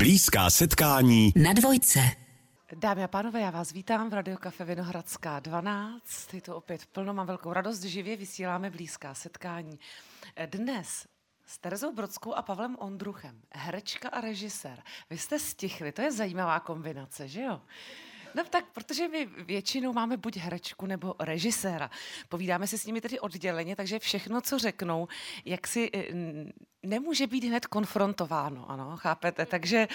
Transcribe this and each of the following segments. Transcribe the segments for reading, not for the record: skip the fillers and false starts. Blízká setkání na dvojce. Dámy a pánové, já vás vítám v Radiokafe Vinohradská 12. Je to opět plno, mám velkou radost, živě vysíláme Blízká setkání. Dnes s Terezou Brodskou a Pavlem Ondruchem, herečka a režisér. Vy jste stichli, to je zajímavá kombinace, že jo? No tak, protože my většinou máme buď herečku nebo režiséra. Povídáme si s nimi tedy odděleně, takže všechno, co řeknou, jak si nemůže být hned konfrontováno, ano, chápete? Takže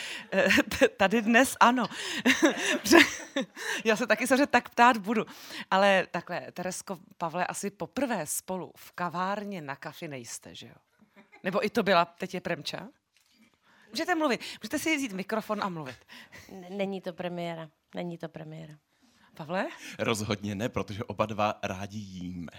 tady dnes ano. Já se taky samozřejmě tak ptát budu. Ale takhle, Terezko, Pavle, asi poprvé spolu v kavárně na kafi nejste, že jo? Nebo i to byla, teď je premča? Můžete mluvit, můžete si vzít mikrofon a mluvit. Není to premiéra. Pavle? Rozhodně ne, protože oba dva rádi jíme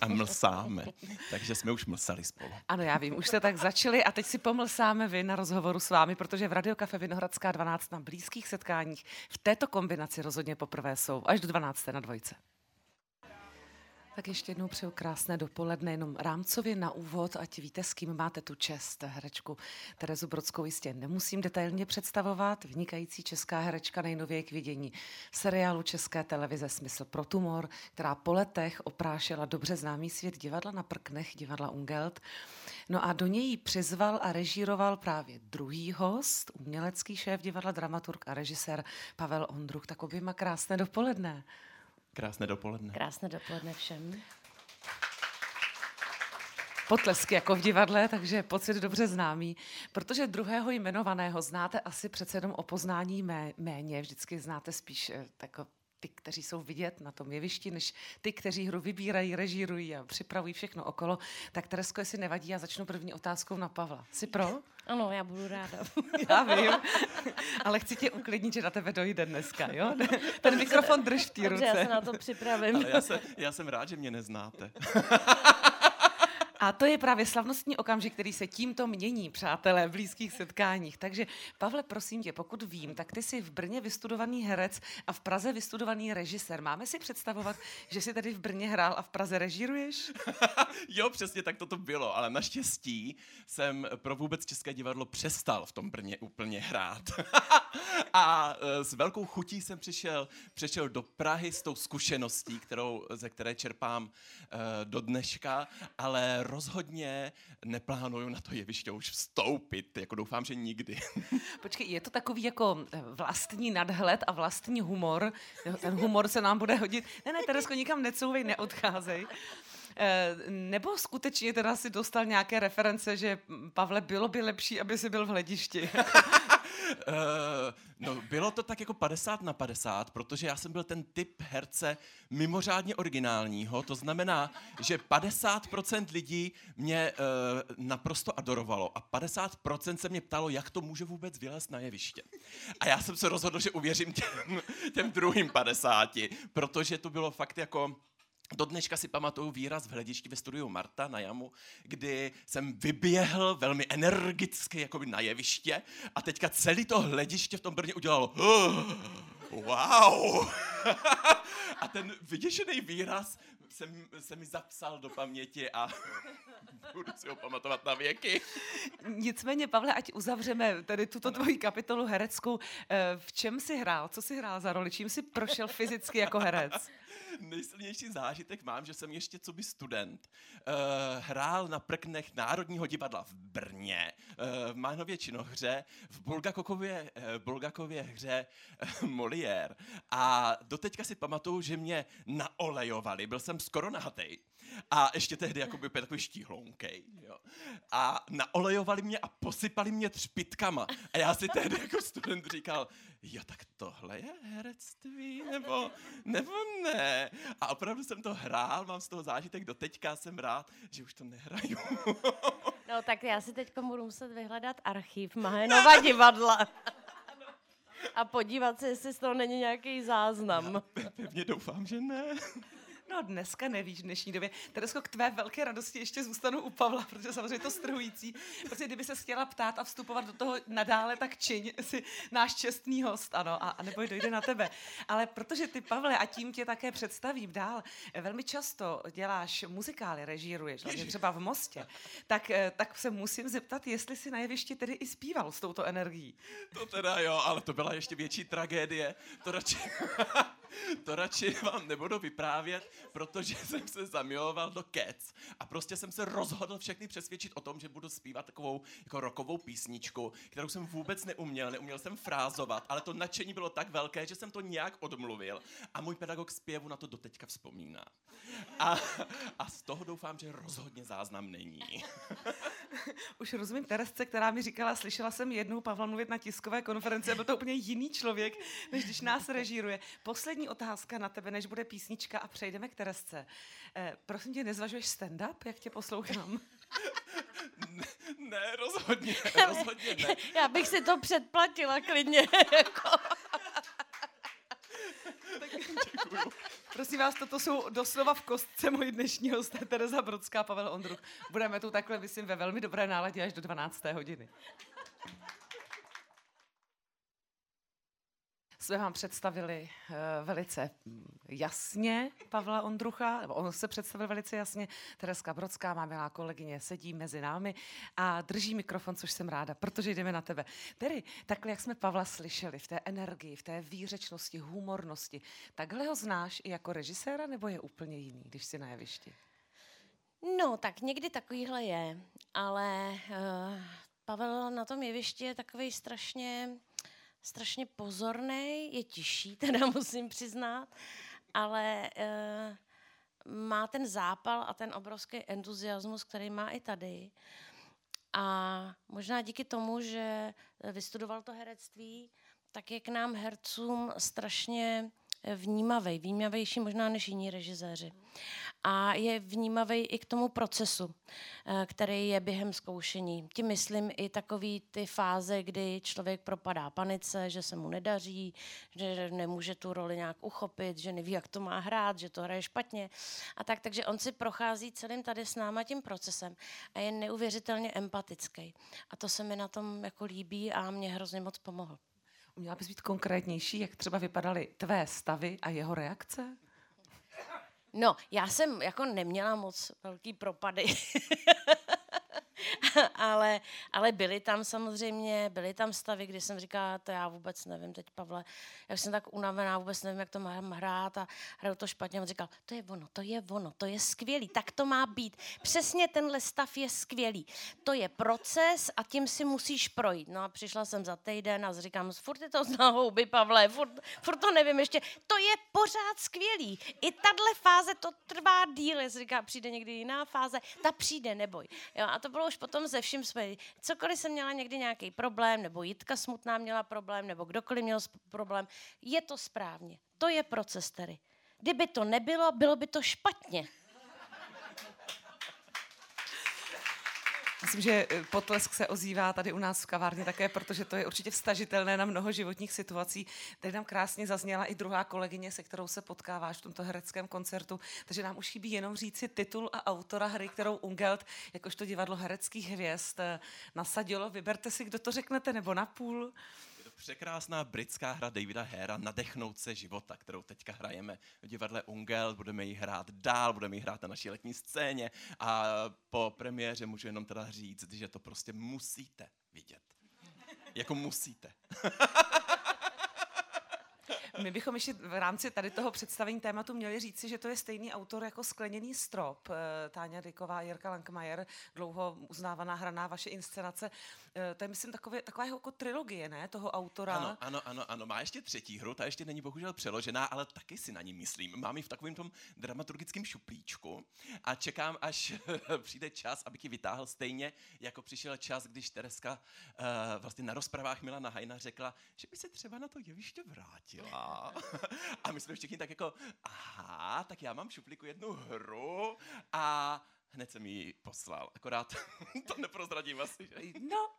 a mlsáme. Takže jsme už mlsali spolu. Ano, já vím, už jste tak začali a teď si pomlsáme vy na rozhovoru s vámi, protože v Radiokafe Vinohradská 12 na Blízkých setkáních v této kombinaci rozhodně poprvé jsou až do 12. na dvojce. Tak ještě jednou přeju krásné dopoledne, jenom rámcově na úvod, ať víte, s kým máte tu čest. Herečku Terezu Brodskou jistě nemusím detailně představovat, vynikající česká herečka nejnověji k vidění seriálu České televize Smysl pro tumor, která po letech oprášila dobře známý svět divadla na prknech, divadla Ungelt. No a do něj přizval a režíroval právě druhý host, umělecký šéf divadla, dramaturg a režisér Pavel Ondruch. Tak oběma krásné dopoledne. Krásné dopoledne. Krásné dopoledne všem. Potlesky jako v divadle, takže pocit dobře známý. Protože druhého jmenovaného znáte asi přece jenom o poznání méně. Vždycky znáte spíš tako, ty, kteří jsou vidět na tom jevišti, než ty, kteří hru vybírají, režírují a připravují všechno okolo. Tak Terezko, jestli nevadí, já začnu první otázkou na Pavla. Jsi pro? Ano, já budu ráda. Já vím, ale chci tě uklidnit, že na tebe dojde dneska, jo? Ten mikrofon drž v té ruce. Já se na to připravím. Ale já jsem rád, že mě neznáte. A to je právě slavnostní okamžik, který se tímto mění, přátelé, v Blízkých setkáních. Takže Pavle, prosím tě, pokud vím, tak ty jsi v Brně vystudovaný herec a v Praze vystudovaný režisér. Máme si představovat, že jsi tady v Brně hrál a v Praze režíruješ? Jo, přesně tak to bylo, ale naštěstí jsem pro vůbec České divadlo přestal v tom Brně úplně hrát. A s velkou chutí jsem přišel do Prahy s tou zkušeností, ze které čerpám do dneška, ale rozhodně neplánuju na to jeviště už vstoupit, jako doufám, že nikdy. Počkej, je to takový jako vlastní nadhled a vlastní humor. Ten humor se nám bude hodit. Ne, Terezko, nikam necouvej, neodcházej. Nebo skutečně teda si dostal nějaké reference, že Pavle, bylo by lepší, aby jsi byl v hledišti. No, bylo to tak jako 50/50, protože já jsem byl ten typ herce mimořádně originálního, to znamená, že 50% lidí mě naprosto adorovalo a 50% se mě ptalo, jak to může vůbec vylézt na jeviště. A já jsem se rozhodl, že uvěřím těm druhým 50, protože to bylo fakt jako... Do dneška si pamatuju výraz v hledišti ve studiu Marta na Jamu, kdy jsem vyběhl velmi energicky jakoby na jeviště a teďka celé to hlediště v tom Brně udělalo wow! A ten vyděšený výraz se mi zapsal do paměti a budu si ho pamatovat na věky. Nicméně, Pavle, ať uzavřeme tady tuto tvoji kapitolu hereckou. V čem jsi hrál? Co jsi hrál za roli? Čím jsi prošel fyzicky jako herec? Nejsilnější zážitek mám, že jsem ještě coby student hrál na prknech Národního divadla v Brně, v Mahenově Činohře, v Bulgakově hře Molière. A doteďka si pamatuju, že mě naolejovali, byl jsem skoro nahatej a ještě tehdy jakoby takový štíhlounkej. Jo. A naolejovali mě a posypali mě třpitkama. A já si tehdy jako student říkal, jo, tak tohle je herectví, nebo ne. A opravdu jsem to hrál, mám z toho zážitek doteďka, jsem rád, že už to nehraju. No tak já si teď budu muset vyhledat archív Mahenova divadla. A podívat se, jestli z toho není nějaký záznam. Pevně doufám, že ne. No dneska nevíš v dnešní době. Terezko, k tvé velké radosti ještě zůstanu u Pavla, protože samozřejmě to strhující. Protože kdyby se chtěla ptát a vstupovat do toho nadále, tak čiň, si náš čestný host, ano, a nebo dojde na tebe. Ale protože ty, Pavle, a tím tě také představím dál, velmi často děláš muzikály, režíruješ, třeba v Mostě, tak se musím zeptat, jestli si na jevišti tedy i zpíval s touto energií. To teda jo, ale to byla ještě větší tragédie. To radši vám nebudu vyprávět, protože jsem se zamiloval do Cats a prostě jsem se rozhodl všechny přesvědčit o tom, že budu zpívat takovou jako rockovou písničku, kterou jsem vůbec neuměl jsem frázovat, ale to nadšení bylo tak velké, že jsem to nějak odmluvil a můj pedagog zpěvu na to doteďka vzpomíná. A z toho doufám, že rozhodně záznam není. Už rozumím Teresce, která mi říkala, slyšela jsem jednou Pavla mluvit na tiskové konferenci, a byl to úplně jiný člověk, než když nás režíruje. Poslední otázka na tebe, než bude písnička a přejdeme k Teresce. Prosím tě, nezvažuješ stand-up, jak tě poslouchám? Ne, rozhodně ne. Já bych si to předplatila klidně. Děkuju. Prosím vás, toto jsou doslova v kostce moji dnešní hosté Tereza Brodská, Pavel Ondruch. Budeme tu takhle, myslím, ve velmi dobré náladě až do 12. hodiny. Jsme vám představili velice jasně Pavla Ondrucha, nebo on se představil velice jasně, Terezka Brodská, má milá kolegyně, sedí mezi námi a drží mikrofon, což jsem ráda, protože jdeme na tebe. Tedy takhle, jak jsme Pavla slyšeli, v té energii, v té výřečnosti, humornosti, takhle ho znáš i jako režiséra, nebo je úplně jiný, když jsi na jevišti? No, tak někdy takovýhle je, ale Pavel na tom jevišti je takovej strašně pozornej, je tišší, teda musím přiznat, ale má ten zápal a ten obrovský entuziasmus, který má i tady. A možná díky tomu, že vystudoval to herectví, tak je k nám hercům strašně vnímavej, vnímavější možná než jiní režiséři. A je vnímavej i k tomu procesu, který je během zkoušení. Tím myslím i takový ty fáze, kdy člověk propadá panice, že se mu nedaří, že nemůže tu roli nějak uchopit, že neví, jak to má hrát, že to hraje špatně. A tak, takže on si prochází celým tady s náma tím procesem a je neuvěřitelně empatický. A to se mi na tom jako líbí a mě hrozně moc pomohl. Měla bys být konkrétnější, jak třeba vypadaly tvé stavy a jeho reakce? No, já jsem jako neměla moc velký propady, ale byly tam samozřejmě, byly tam stavy, kdy jsem říkala, to já vůbec nevím teď, Pavle, já jsem tak unavená, vůbec nevím, jak to mám hrát a hraju to špatně. On říkal, to je ono, to je skvělý, tak to má být. Přesně tenhle stav je skvělý. To je proces a tím si musíš projít. No a přišla jsem za týden a říkám, furt je to z nahouby, Pavle, furt to nevím ještě. To je pořád skvělý. I tahle fáze to trvá díl, jestli říká, přijde někdy jiná fáze, ta přijde, neboj. Jo, a to bylo už potom ze vším jsme, cokoliv jsem měla někdy nějaký problém, nebo Jitka Smutná měla problém, nebo kdokoliv měl problém, je to správně. To je proces tady. Kdyby to nebylo, bylo by to špatně. Myslím, že potlesk se ozývá tady u nás v kavárně také, protože to je určitě vztažitelné na mnoho životních situací. Tady nám krásně zazněla i druhá kolegyně, se kterou se potkáváš v tomto hereckém koncertu, takže nám už chybí jenom říci titul a autora hry, kterou Ungelt, jakožto divadlo hereckých hvězd, nasadilo. Vyberte si, kdo to řeknete, nebo napůl. Překrásná britská hra Davida Hara Nadechnout se života, kterou teďka hrajeme v divadle Ungelt, budeme ji hrát dál, budeme ji hrát na naší letní scéně a po premiéře můžu jenom teda říct, že to prostě musíte vidět. Jako musíte. My bychom ještě v rámci tady toho představení tématu měli říci, že to je stejný autor jako Skleněný strop. Táňa Dyková, Jirka Langmajer, dlouho uznávaná, hraná vaše inscenace. To je, myslím, taková jako trilogie, ne, toho autora. Ano. Má ještě třetí hru, ta ještě není bohužel přeložená, ale taky si na ní myslím. Mám ji v takovém tom dramaturgickém šuplíčku a čekám, až přijde čas, abych ji vytáhl stejně, jako přišel čas, když Terezka vlastně na rozpravách Milana Hajna řekla, že by se třeba na to jeviště vrátila. A my jsme všichni tak jako, aha, tak já mám v šuplíku jednu hru a Hned jsem ji poslal, akorát to neprozradím asi. Že? No,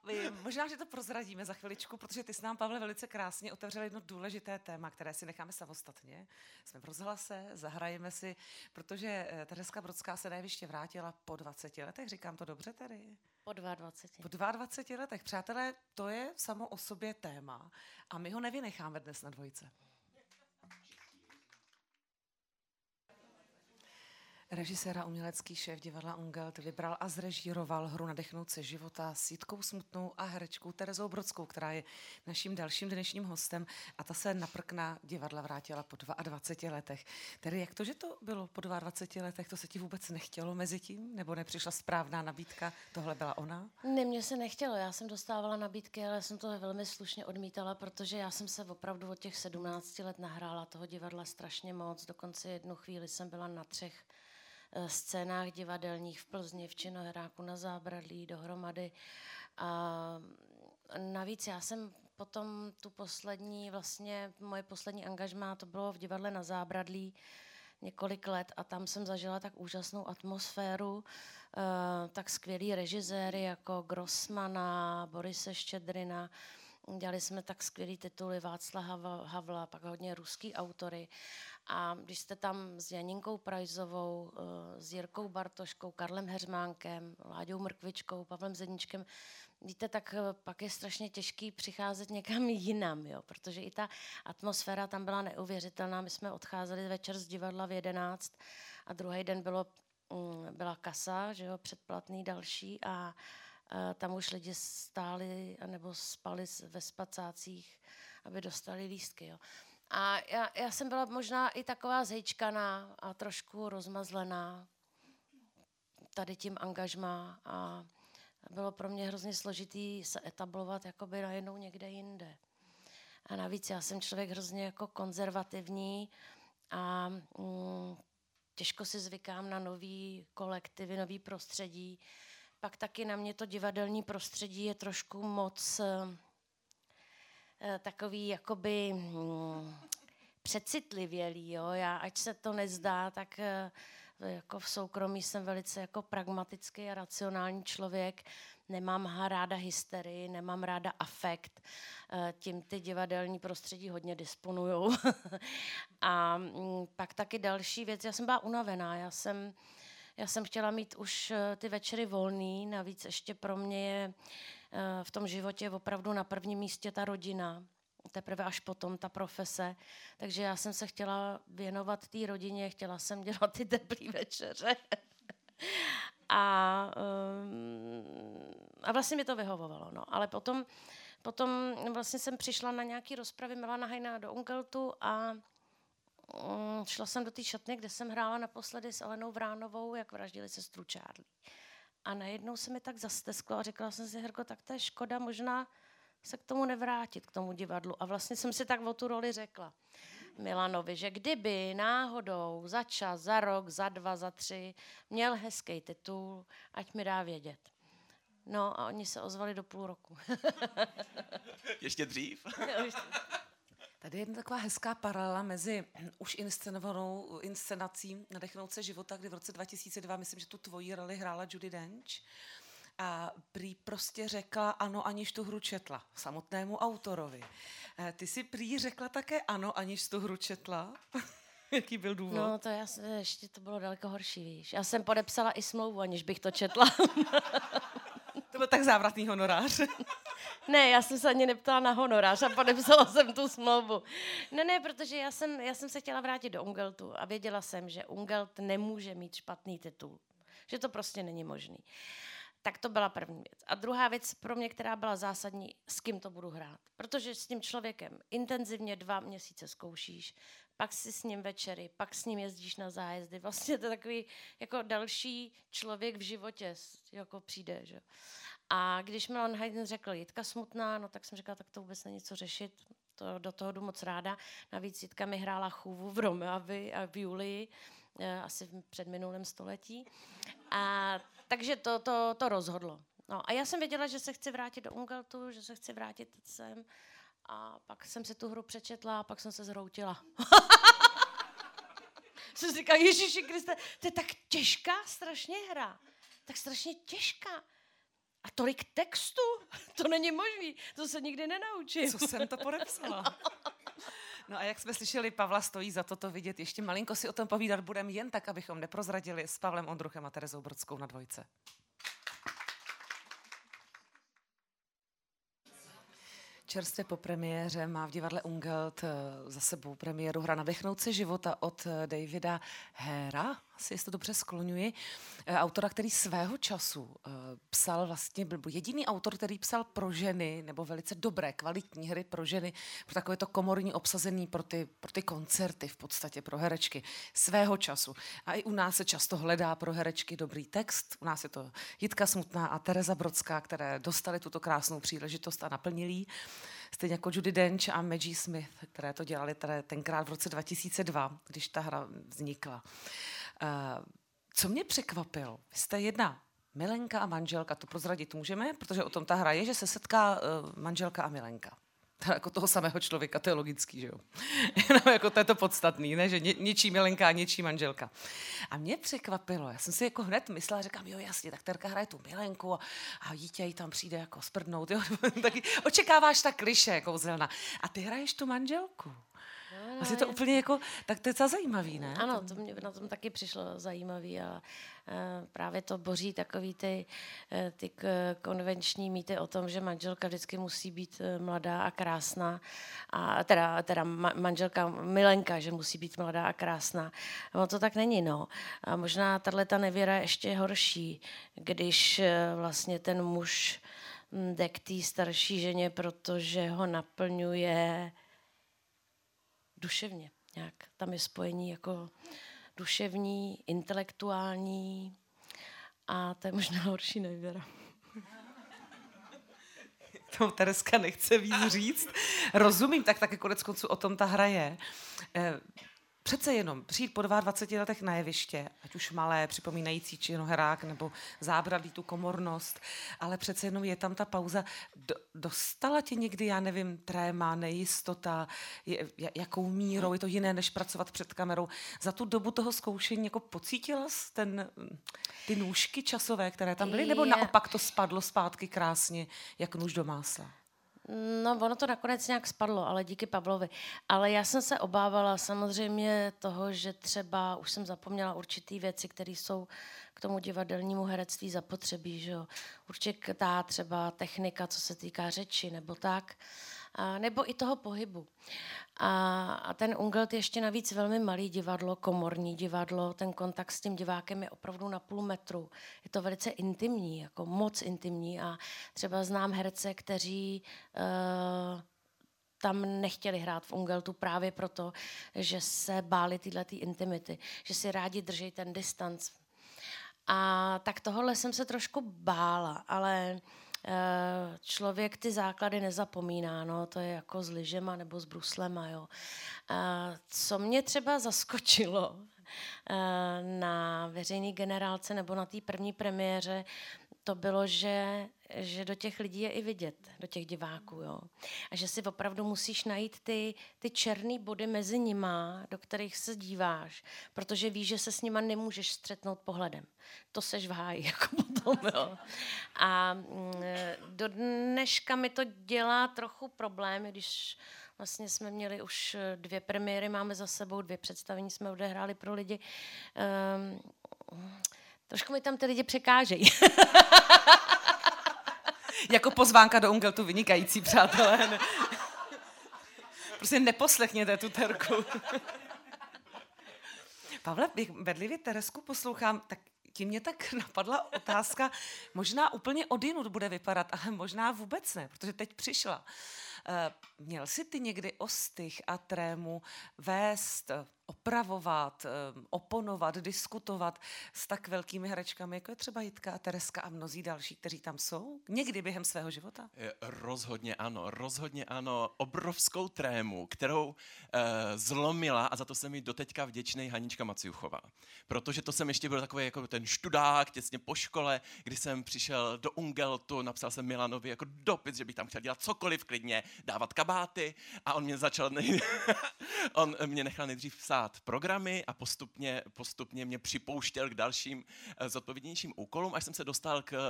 možná, že to prozradíme za chviličku, protože ty jsi nám, Pavle, velice krásně otevřel jedno důležité téma, které si necháme samostatně. Jsme v rozhlase, zahrajeme si, protože Tereza Brodská se na jeviště vrátila po 20 letech. Říkám to dobře tady? Po 22. Po 22 letech. Přátelé, to je samo o sobě téma a my ho nevynecháme dnes na dvojce. Režisér a umělecký šéf divadla Ungelt vybral a zrežíroval hru Nadechnout se života s Jitkou Smutnou a herečkou Terezou Brodskou, která je naším dalším dnešním hostem, a ta se na prkna divadla vrátila po 22 letech. Tedy jak to, že to bylo po 22 letech, to se ti vůbec nechtělo mezi tím? Nebo nepřišla správná nabídka, tohle byla ona? Ne, mně se nechtělo, já jsem dostávala nabídky, ale jsem to velmi slušně odmítala, protože já jsem se opravdu od těch 17 let nahrála toho divadla strašně moc, dokonce jednu chvíli jsem byla na 3 scénách divadelních v Plzni, v Činohráku, na Zábradlí, dohromady. A navíc já jsem potom moje poslední angažmá, to bylo v Divadle na Zábradlí několik let, a tam jsem zažila tak úžasnou atmosféru, tak skvělý režiséry jako Grossmana, Borise Ščedrina. Dělali jsme tak skvělý tituly Václava Havla, pak hodně ruský autory. A když jste tam s Janinkou Prajzovou, s Jirkou Bartoškou, Karlem Heřmánkem, Láďou Mrkvičkou, Pavlem Zedníčkem, víte, tak pak je strašně těžký přicházet někam jinam, jo? Protože i ta atmosféra tam byla neuvěřitelná. My jsme odcházeli večer z divadla v 11 a druhý den byla kasa, že jo? Předplatný další, a tam už lidi stáli nebo spali ve spacácích, aby dostali lístky. Jo. A já jsem byla možná i taková zhejčkaná a trošku rozmazlená tady tím angažmá, a bylo pro mě hrozně složitý se etablovat jakoby najednou někde jinde. A navíc já jsem člověk hrozně jako konzervativní a těžko si zvykám na nový kolektivy, nový prostředí. Pak taky na mě to divadelní prostředí je trošku moc takový jakoby přecitlivělý. Jo? Já, ať se to nezdá, tak jako v soukromí jsem velice jako pragmatický a racionální člověk. Nemám ráda hysterii, nemám ráda afekt. Tím ty divadelní prostředí hodně disponujou. A pak taky další věc. Já jsem byla unavená. Já jsem chtěla mít už ty večery volný, navíc ještě pro mě je v tom životě opravdu na prvním místě ta rodina, teprve až potom ta profese. Takže já jsem se chtěla věnovat té rodině, chtěla jsem dělat ty teplý večeře. A vlastně mi to vyhovovalo. No. Ale potom vlastně jsem přišla na nějaký rozpravy Milana Hajna do Ungeltu a šla jsem do té šatny, kde jsem hrála naposledy s Alenou Vránovou, Jak vraždili sestru Charlie. A najednou se mi tak zastesklo a řekla jsem si, Herko, tak to je škoda, možná se k tomu nevrátit, k tomu divadlu. A vlastně jsem si tak o tu roli řekla Milanovi, že kdyby náhodou za čas, za rok, za 2, za 3 měl hezký titul, ať mi dá vědět. No a oni se ozvali do půl roku. Ještě dřív? Tady je jedna taková hezká paralela mezi už inscenovanou inscenací Nadechnout se života, kdy v roce 2002, myslím, že tu tvoji roli hrála Judi Dench, a prý prostě řekla ano, aniž tu hru četla samotnému autorovi. Ty si prý řekla také ano, aniž tu hru četla. Jaký byl důvod? No, to ještě to bylo daleko horší, víš. Já jsem podepsala i smlouvu, aniž bych to četla. To byl tak závratný honorář. Ne, já jsem se ani neptala na honorář a podepsala jsem tu smlouvu. Ne, protože já jsem se chtěla vrátit do Ungeltu a věděla jsem, že Ungelt nemůže mít špatný titul. Že to prostě není možný. Tak to byla první věc. A druhá věc pro mě, která byla zásadní, s kým to budu hrát. Protože s tím člověkem intenzivně 2 měsíce zkoušíš, pak si s ním večery, pak s ním jezdíš na zájezdy. Vlastně to je takový jako další člověk v životě, jako přijde, že? A když Milan Hajn řekl Jitka Smutná, no tak jsem říkala, tak to vůbec není co řešit, to, do toho jdu moc ráda. Navíc Jitka mi hrála chůvu v Romeovi a v Julii, asi v předminulém století. A takže to rozhodlo. No, a já jsem věděla, že se chci vrátit do Ungeltu, že se chci vrátit sem. A pak jsem si tu hru přečetla a pak jsem se zhroutila. jsem si říkala, Ježíši Kriste, to je tak těžká strašně hra. Tak strašně těžká. A tolik textu, to není možný, to se nikdy nenaučím. Co jsem to podepsala? No a jak jsme slyšeli, Pavla stojí za to vidět. Ještě malinko si o tom povídat budeme jen tak, abychom neprozradili, s Pavlem Ondruchem a Terezou Brodskou na dvojce. Čerstvě po premiéře má v divadle Ungelt za sebou premiéru hra Nadechnout se života od Davida Hera, asi jestli to dobře skloňuji, autora, který svého času psal vlastně, byl jediný autor, který psal pro ženy, nebo velice dobré, kvalitní hry pro ženy, pro takové to komorní obsazení, pro ty koncerty v podstatě, pro herečky svého času. A i u nás se často hledá pro herečky dobrý text, u nás je to Jitka Smutná a Tereza Brodská, které dostaly tuto krásnou příležitost a naplnili ji. Stejně jako Judi Dench a Maggie Smith, které to dělali tenkrát v roce 2002, když ta hra vznikla. Co mě překvapilo, jste jedna milenka a manželka, to prozradit můžeme, protože o tom ta hra je, že se setká manželka a milenka. Teda jako toho samého člověka, to je logický, že jo? No, jako to je to podstatný, ne? Že něčí milenka a něčí manželka. A mě překvapilo, já jsem si jako hned myslela, říkám, jo jasně, tak Terka hraje tu milenku a dítě jí tam přijde jako sprdnout, jo? Taky očekáváš ta klišé kouzelná. A ty hraješ tu manželku. No, asi to úplně jako, tak to je celá zajímavý, ne? Ano, to mě na tom taky přišlo zajímavý a právě to boří takový ty konvenční mýty o tom, že manželka vždycky musí být mladá a krásná a teda manželka, milenka, že musí být mladá a krásná. No to tak není, no. A možná tato nevěra je ještě horší, když vlastně ten muž jde k té starší ženě, protože ho naplňuje duševně nějak. Tam je spojení jako duševní, intelektuální a to je možná horší nevěra. To Tereska nechce víc říct. Rozumím, tak konec konců o tom ta hra je. Přece jenom přijít po 22 letech na jeviště, ať už malé, připomínající Činohrad nebo Zábradlí, tu komornost, ale přece jenom je tam ta pauza. Dostala tě někdy, já nevím, tréma, nejistota, jakou mírou, je to jiné, než pracovat před kamerou. Za tu dobu toho zkoušení jako pocítila jsi ty nůžky časové, které tam byly, nebo naopak to spadlo zpátky krásně, jak nůž do másla? No, ono to nakonec nějak spadlo, ale díky Pavlovi. Ale já jsem se obávala samozřejmě toho, že třeba už jsem zapomněla určitý věci, které jsou k tomu divadelnímu herectví zapotřebí, že jo. Určitě ta třeba technika, co se týká řeči, nebo tak. A nebo i toho pohybu. A ten Ungelt je ještě navíc velmi malý divadlo, komorní divadlo. Ten kontakt s tím divákem je opravdu na půl metru. Je to velice intimní, jako moc intimní. A třeba znám herce, kteří tam nechtěli hrát v Ungeltu právě proto, že se báli tyhletý intimity, že si rádi drží ten distanc. A tak tohohle jsem se trošku bála, ale člověk ty základy nezapomíná, no, to je jako s lyžema nebo s bruslema, jo. Co mě třeba zaskočilo na veřejný generálce nebo na té první premiéře, to bylo, že do těch lidí je i vidět, do těch diváků, jo. A že si opravdu musíš najít ty černý body mezi nima, do kterých se díváš, protože víš, že se s nima nemůžeš střetnout pohledem. To seš v háji, jako potom, jo. A do dneška mi to dělá trochu problém, když vlastně jsme měli už 2 premiéry, máme za sebou 2 představení, jsme odehráli pro lidi. Trošku mi tam ty lidi překážejí. Jako pozvánka do Ungeltu vynikající, přátelé. Prostě neposlechněte tu Terku. Pavle, bedlivě Teresku poslouchám, tak tím mě tak napadla otázka, možná úplně odjinud bude vypadat, ale možná vůbec ne, protože teď přišla. Měl jsi ty někdy ostych a trému vést, opravovat, oponovat, diskutovat s tak velkými herečkami, jako je třeba Jitka a Tereska a mnozí další, kteří tam jsou? Někdy během svého života? Rozhodně ano. Obrovskou trému, kterou zlomila, a za to jsem jí doteďka vděčnej, Hanička Maciuchová. Protože to jsem ještě byl takový jako ten študák těsně po škole, kdy jsem přišel do Ungeltu, napsal jsem Milanovi jako dopis, že bych tam chtěl dělat cokoliv klidně, dávat kabáty, a on mě nechal nejdřív psát programy a postupně mě připouštěl k dalším zodpovědnějším úkolům, až jsem se dostal k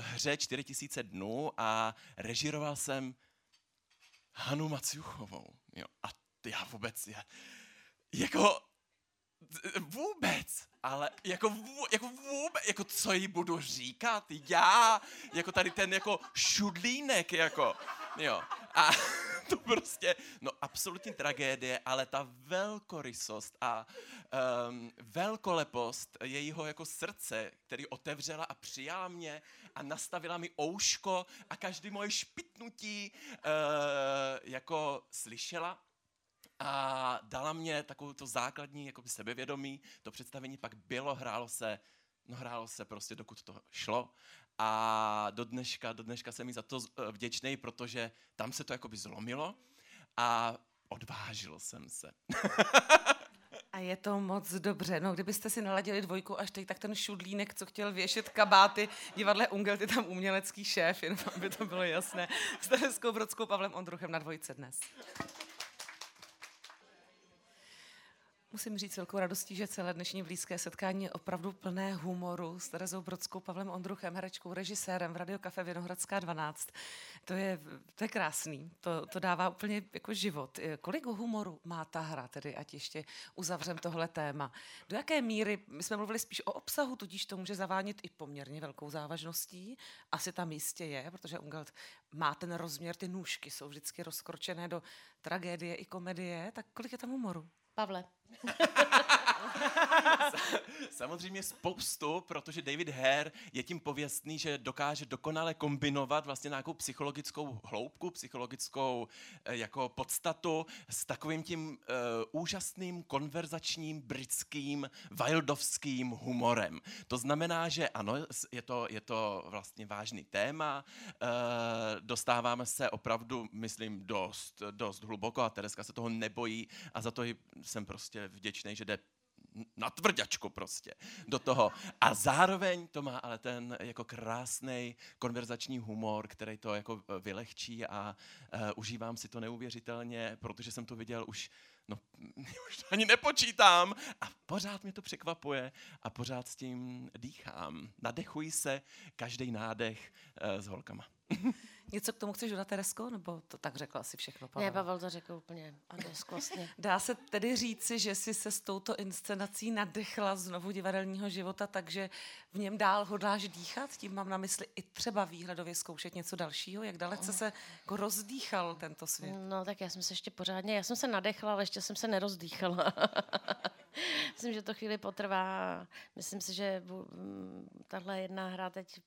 hře 4000 dnů a režíroval jsem Hanu Maciuchovou. Jo, a já vůbec... Ale co jí budu říkat? Já, jako tady ten jako šudlínek, jako, jo. A to prostě, no absolutní tragédie, ale ta velkorysost a velkolepost jejího jako srdce, který otevřela a přijala mě a nastavila mi ouško a každý moje špitnutí jako slyšela. A dala mě takovou to základní jakoby sebevědomí, to představení pak bylo, hrálo se prostě, dokud to šlo. A do dneška jsem jí za to vděčnej, protože tam se to jakoby zlomilo a odvážil jsem se. A je to moc dobře. No, kdybyste si naladili dvojku až teď, tak ten šudlínek, co chtěl věšet kabáty, divadle Ungelt, je tam umělecký šéf, jen aby to bylo jasné. S Terezkou Brodskou, Pavlem Ondruchem na dvojce dnes. Musím říct velkou radostí, že celé dnešní blízké setkání je opravdu plné humoru s Terezou Brodskou, Pavlem Ondruchem, herečkou, režisérem v Radiokafe Vinohradská 12. To je krásný, to dává úplně jako život. Kolik humoru má ta hra, tedy ať ještě uzavřem tohle téma. Do jaké míry, my jsme mluvili spíš o obsahu, tudíž to může zavánět i poměrně velkou závažností. Asi tam jistě je, protože Ungelt má ten rozměr, ty nůžky jsou vždycky rozkročené do tragédie i komedie, tak kolik je tam humoru? Pavle. Samozřejmě spoustu, protože David Hare je tím pověstný, že dokáže dokonale kombinovat vlastně nějakou psychologickou hloubku, psychologickou jako podstatu s takovým tím úžasným konverzačním britským wildovským humorem. To znamená, že ano, je to vlastně vážný téma, dostáváme se opravdu, myslím, dost hluboko a Terezka se toho nebojí a za to jsem prostě vděčný, že jde na tvrďačku prostě do toho. A zároveň to má ale ten jako krásnej konverzační humor, který to jako vylehčí a užívám si to neuvěřitelně, protože jsem to viděl už ani nepočítám a pořád mě to překvapuje a pořád s tím dýchám. Nadechuji se každý nádech s holkama. Něco k tomu chceš dodat, Terezko? Nebo to tak řekl asi všechno, Pavel? Ne, Pavel to řekl úplně skvostně. Dá se tedy říci, že jsi se s touto inscenací nadechla znovu divadelního života, takže v něm dál hodláš dýchat? Tím mám na mysli i třeba výhledově zkoušet něco dalšího? Jak dalece se jako rozdýchal tento svět? No, tak já jsem se nadechla, ale ještě jsem se nerozdýchala. Myslím, že to chvíli potrvá. Myslím si, že tahle jedna hra teď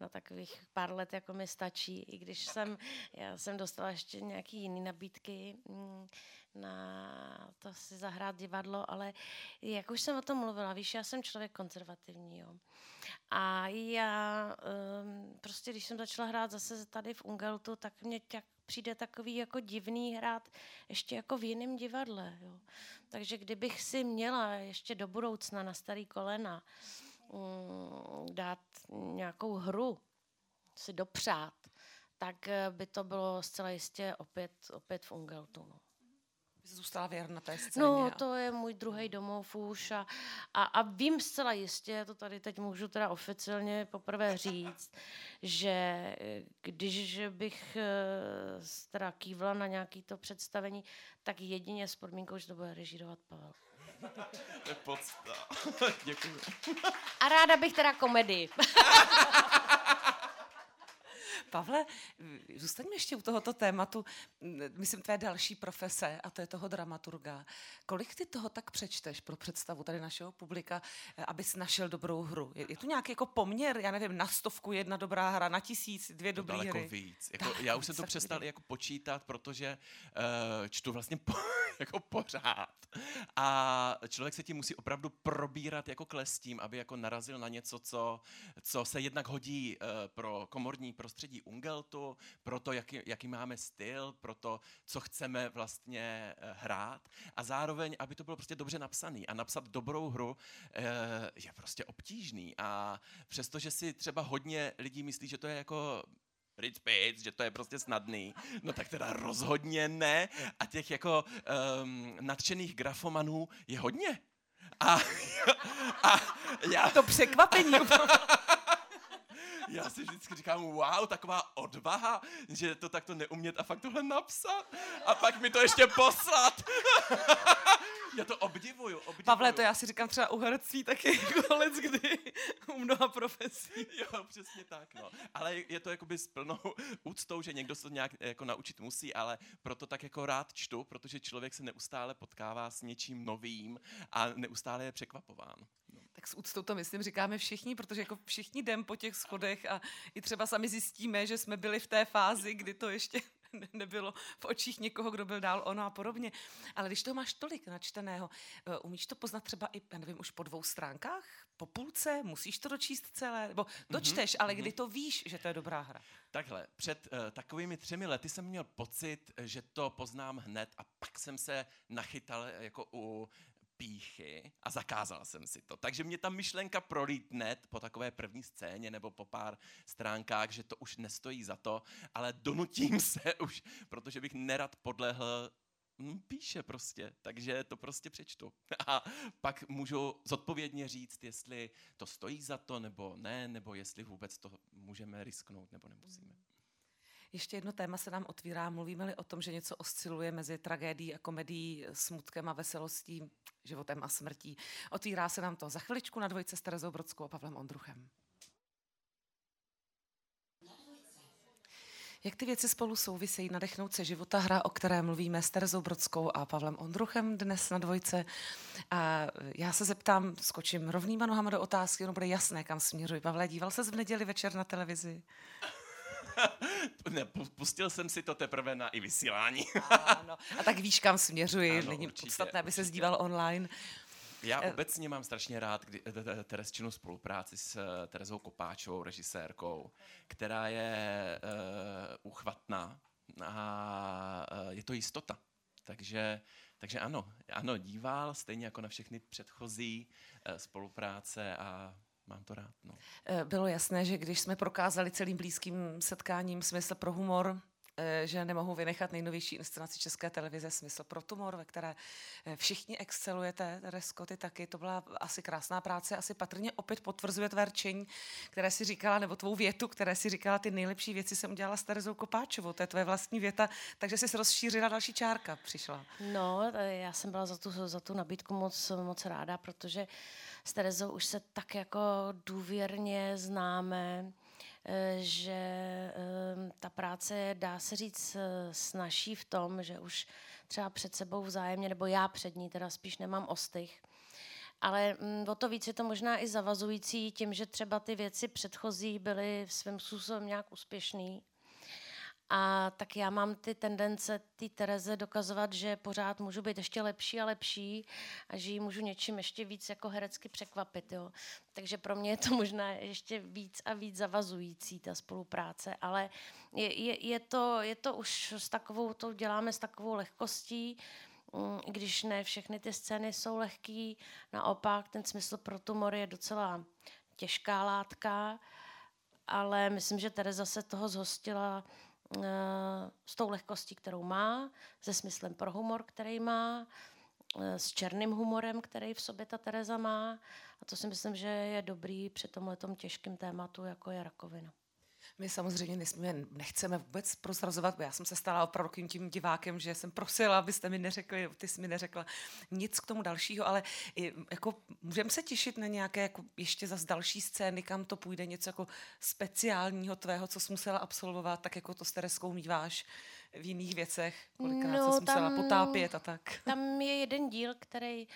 na takových pár let jako mi stačí, i když já jsem dostala ještě nějaký jiný nabídky na to si zahrát divadlo, ale jak už jsem o tom mluvila, víš, já jsem člověk konzervativní, jo. A já prostě, když jsem začala hrát zase tady v Ungeltu, tak mě přijde takový jako divný hrát ještě jako v jiném divadle, jo. Takže kdybych si měla ještě do budoucna na starý kolena dát nějakou hru, si dopřát, tak by to bylo zcela jistě opět v Ungeltu, no. Zůstala věrna té scéně. No, to je můj druhý domov už a vím zcela jistě, to tady teď můžu teda oficiálně poprvé říct, že když bych teda kývla na nějaký to představení, tak jedině s podmínkou, že to bude režírovat Pavel. To je podstá. Děkuji. A ráda bych teda komedii. Pavle, zůstaňme ještě u tohoto tématu, myslím, tvé další profese, a to je toho dramaturga. Kolik ty toho tak přečteš pro představu tady našeho publika, abys našel dobrou hru? Je tu nějaký jako poměr, já nevím, na 100 jedna dobrá hra, na 1000 2 dobré hry? Daleko víc. Já už jsem to přestal jako počítat, protože čtu vlastně jako pořád. A člověk se tím musí opravdu probírat jako klestím, aby jako narazil na něco, co se jednak hodí pro komorní prostředí Ungeltu, pro to, jaký máme styl, pro to, co chceme vlastně hrát a zároveň, aby to bylo prostě dobře napsaný. A napsat dobrou hru je prostě obtížný. A přestože si třeba hodně lidí myslí, že to je jako pryč, pryč, že to je prostě snadný. No tak teda rozhodně ne. A těch jako nadšených grafomanů je hodně. A já... To překvapení. Já si vždycky říkám, wow, taková odvaha, že to takto neumět a fakt tohle napsat. A pak mi to ještě poslat. Já to obdivuju. Pavle, to já si říkám třeba u herctví taky konec kdy u mnoha profesí. Jo, přesně tak, no. Ale je to jakoby s plnou úctou, že někdo se to nějak jako naučit musí, ale proto tak jako rád čtu, protože člověk se neustále potkává s něčím novým a neustále je překvapován. No. Tak s úctou to myslím říkáme všichni, protože jako všichni jdem po těch schodech a i třeba sami zjistíme, že jsme byli v té fázi, kdy to ještě... nebylo v očích někoho, kdo byl dál ono a podobně. Ale když toho máš tolik načteného, umíš to poznat třeba i, nevím, už po 2 stránkách? Po půlce? Musíš to dočíst celé? Nebo dočteš, ale kdy to víš, že to je dobrá hra? Takhle, před takovými 3 lety jsem měl pocit, že to poznám hned a pak jsem se nachytal jako u... píchy a zakázal jsem si to. Takže mě ta myšlenka prolítne po takové první scéně nebo po pár stránkách, že to už nestojí za to, ale donutím se už, protože bych nerad podlehl, píše prostě, takže to prostě přečtu. A pak můžu zodpovědně říct, jestli to stojí za to nebo ne, nebo jestli vůbec to můžeme risknout nebo nemusíme. Ještě jedno téma se nám otvírá. Mluvíme-li o tom, že něco osciluje mezi tragédií a komedií, smutkem a veselostí, životem a smrtí. Otvírá se nám to za chviličku na Dvojce s Terezou Brodskou a Pavlem Ondruchem. Jak ty věci spolu souvisejí? Nadechnout se života, hra, o které mluvíme s Terezou Brodskou a Pavlem Ondruchem dnes na Dvojce. A já se zeptám, skočím rovnýma nohama do otázky, ono bude jasné, kam směřuji. Pavle, díval ses v neděli večer na televizi? Ne, pustil jsem si to teprve na i vysílání. Ano. A tak víš, kam směřuji. Ano, není určitě, podstatné, aby se díval online. Já obecně mám strašně rád Terezčinu spolupráci s Terezou Kopáčovou, režisérkou, která je uchvatná a je to jistota. Takže ano, díval, stejně jako na všechny předchozí spolupráce a mám to rád. No. Bylo jasné, že když jsme prokázali celým Blízkým setkáním smysl pro humor, že nemohu vynechat nejnovější inscenaci České televize Smysl pro tumor, ve které všichni excelujete, Terezko, ty taky, to byla asi krásná práce, asi patrně opět potvrzuje tvé rčení, které si říkala, nebo tvou větu, které si říkala, ty nejlepší věci jsem udělala s Terezou Kopáčovou, to je tvoje vlastní věta, takže jsi rozšířila, další čárka přišla. No, já jsem byla za tu nabídku moc ráda, protože s Terezou už se tak jako důvěrně známe, že ta práce je, dá se říct, snazší v tom, že už třeba před sebou vzájemně, nebo já před ní teda spíš nemám ostych. Ale o to víc je to možná i zavazující tím, že třeba ty věci předchozí byly svým způsobem nějak úspěšný. A tak já mám ty tendence té Tereze dokazovat, že pořád můžu být ještě lepší a lepší a že ji můžu něčím ještě víc jako herecky překvapit. Jo. Takže pro mě je to možná ještě víc a víc zavazující ta spolupráce, ale je to už s takovou, to děláme s takovou lehkostí, když ne všechny ty scény jsou lehký, naopak ten smysl pro tumor je docela těžká látka, ale myslím, že Tereza se toho zhostila s tou lehkostí, kterou má, se smyslem pro humor, který má, s černým humorem, který v sobě ta Tereza má. A to si myslím, že je dobrý při tomhletom těžkém tématu, jako je rakovina. My samozřejmě nechceme vůbec prozrazovat, já jsem se stala opravdu tím divákem, že jsem prosila, abyste mi neřekli, ty jsi mi neřekla nic k tomu dalšího, ale jako, můžeme se těšit na nějaké jako, ještě zas další scény, kam to půjde, něco jako speciálního tvého, co jsi musela absolvovat, tak jako to s Terezkou míváš v jiných věcech, kolikrát se musela potápět a tak. Tam je jeden díl, který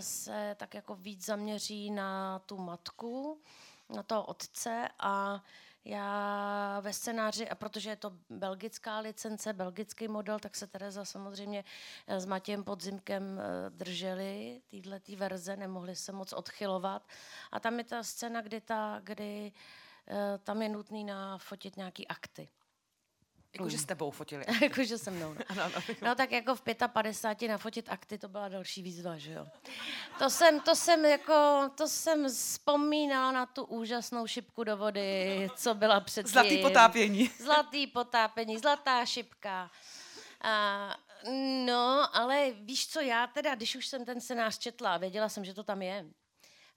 se tak jako víc zaměří na tu matku, na toho otce a já ve scénáři, a protože je to belgická licence, belgický model, tak se Tereza samozřejmě s Matějem Podzimkem drželi této verze, nemohli se moc odchylovat. A tam je ta scéna, kdy tam je nutný nafotit nějaký akty. Jakože s tebou fotili. Jakože se mnou. No. Ano, no tak jako v 55 nafotit akty, to byla další výzva, že jo. To jsem vzpomínala na tu úžasnou šipku do vody, co byla předtím. Zlatý potápění. Zlatá šipka. No, ale víš co, já teda, když už jsem ten scénář četla a věděla jsem, že to tam je,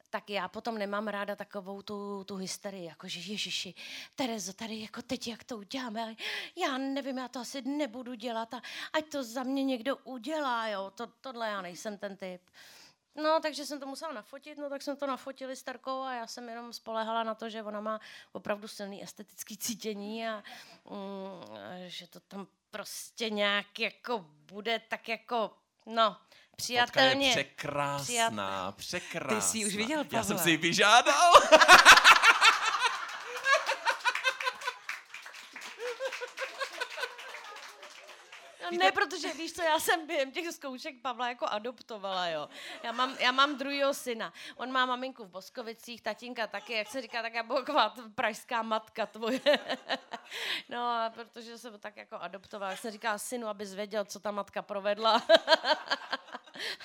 tak já potom nemám ráda takovou tu hysterii, jakože ježiši, Terezo, tady jako teď, jak to uděláme, já nevím, já to asi nebudu dělat a ať to za mě někdo udělá, jo, tohle já nejsem ten typ. No, takže jsem to musela nafotit, no tak jsem to nafotili s Terkou a já jsem jenom spoléhala na to, že ona má opravdu silný estetický cítění a že to tam prostě nějak jako bude tak jako, no... Přijatelně. Je překrásná. Ty jsi ji už viděl, Pavle. Já jsem si ji vyžádal. No, ne, protože víš co, já jsem během těch zkoušek Pavla jako adoptovala, jo. Já mám druhýho syna. On má maminku v Boskovicích, tatínka taky, jak se říká, taká boková pražská matka tvoje. No a protože jsem tak jako adoptovala, jak se říká synu, abys věděl, co ta matka provedla.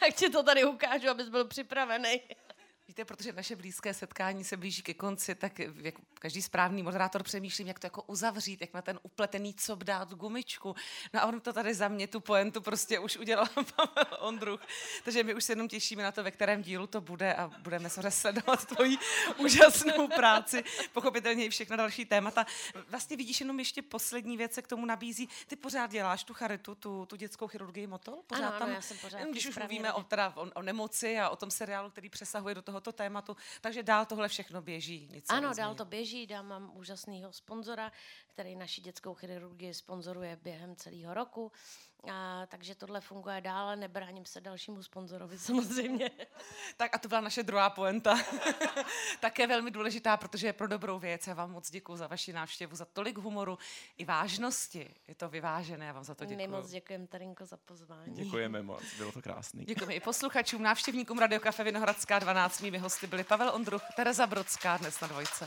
Tak ti to tady ukážu, abys byl připravený. Víte, protože naše blízké setkání se blíží ke konci, tak jak každý správný moderátor přemýšlím, jak to jako uzavřít, jak na ten upletený cop dát gumičku. No a on to tady za mě, tu poentu prostě už udělal Pavel Ondruch. Takže my už se jenom těšíme na to, ve kterém dílu to bude a budeme samozřejmě sledovat tvoji úžasnou práci. Pochopitelně i všechna další témata. Vlastně vidíš jenom ještě poslední věc, se k tomu nabízí. Ty pořád děláš tu charitu, tu dětskou chirurgii Motol? Pořád ano, tam, já jsem pořád. Když už mluvíme o nemoci a o tom seriálu, který přesahuje do toho tohoto tématu, takže dál tohle všechno běží. Dál to běží, mám úžasného sponzora, který naši dětskou chirurgii sponzoruje během celého roku, takže tohle funguje dál, nebráním se dalšímu sponzorovi samozřejmě. Tak a to byla naše druhá poenta, také velmi důležitá, protože je pro dobrou věc. Já vám moc děkuju za vaši návštěvu, za tolik humoru i vážnosti, je to vyvážené, já vám za to děkuju. My moc děkujeme, Tarinko, za pozvání. Děkujeme moc, bylo to krásný. Děkujeme i posluchačům, návštěvníkům Radiokafe Vinohradská 12. Mými hosty byli Pavel Ondruch, Tereza Brodská, dnes na Dvojce.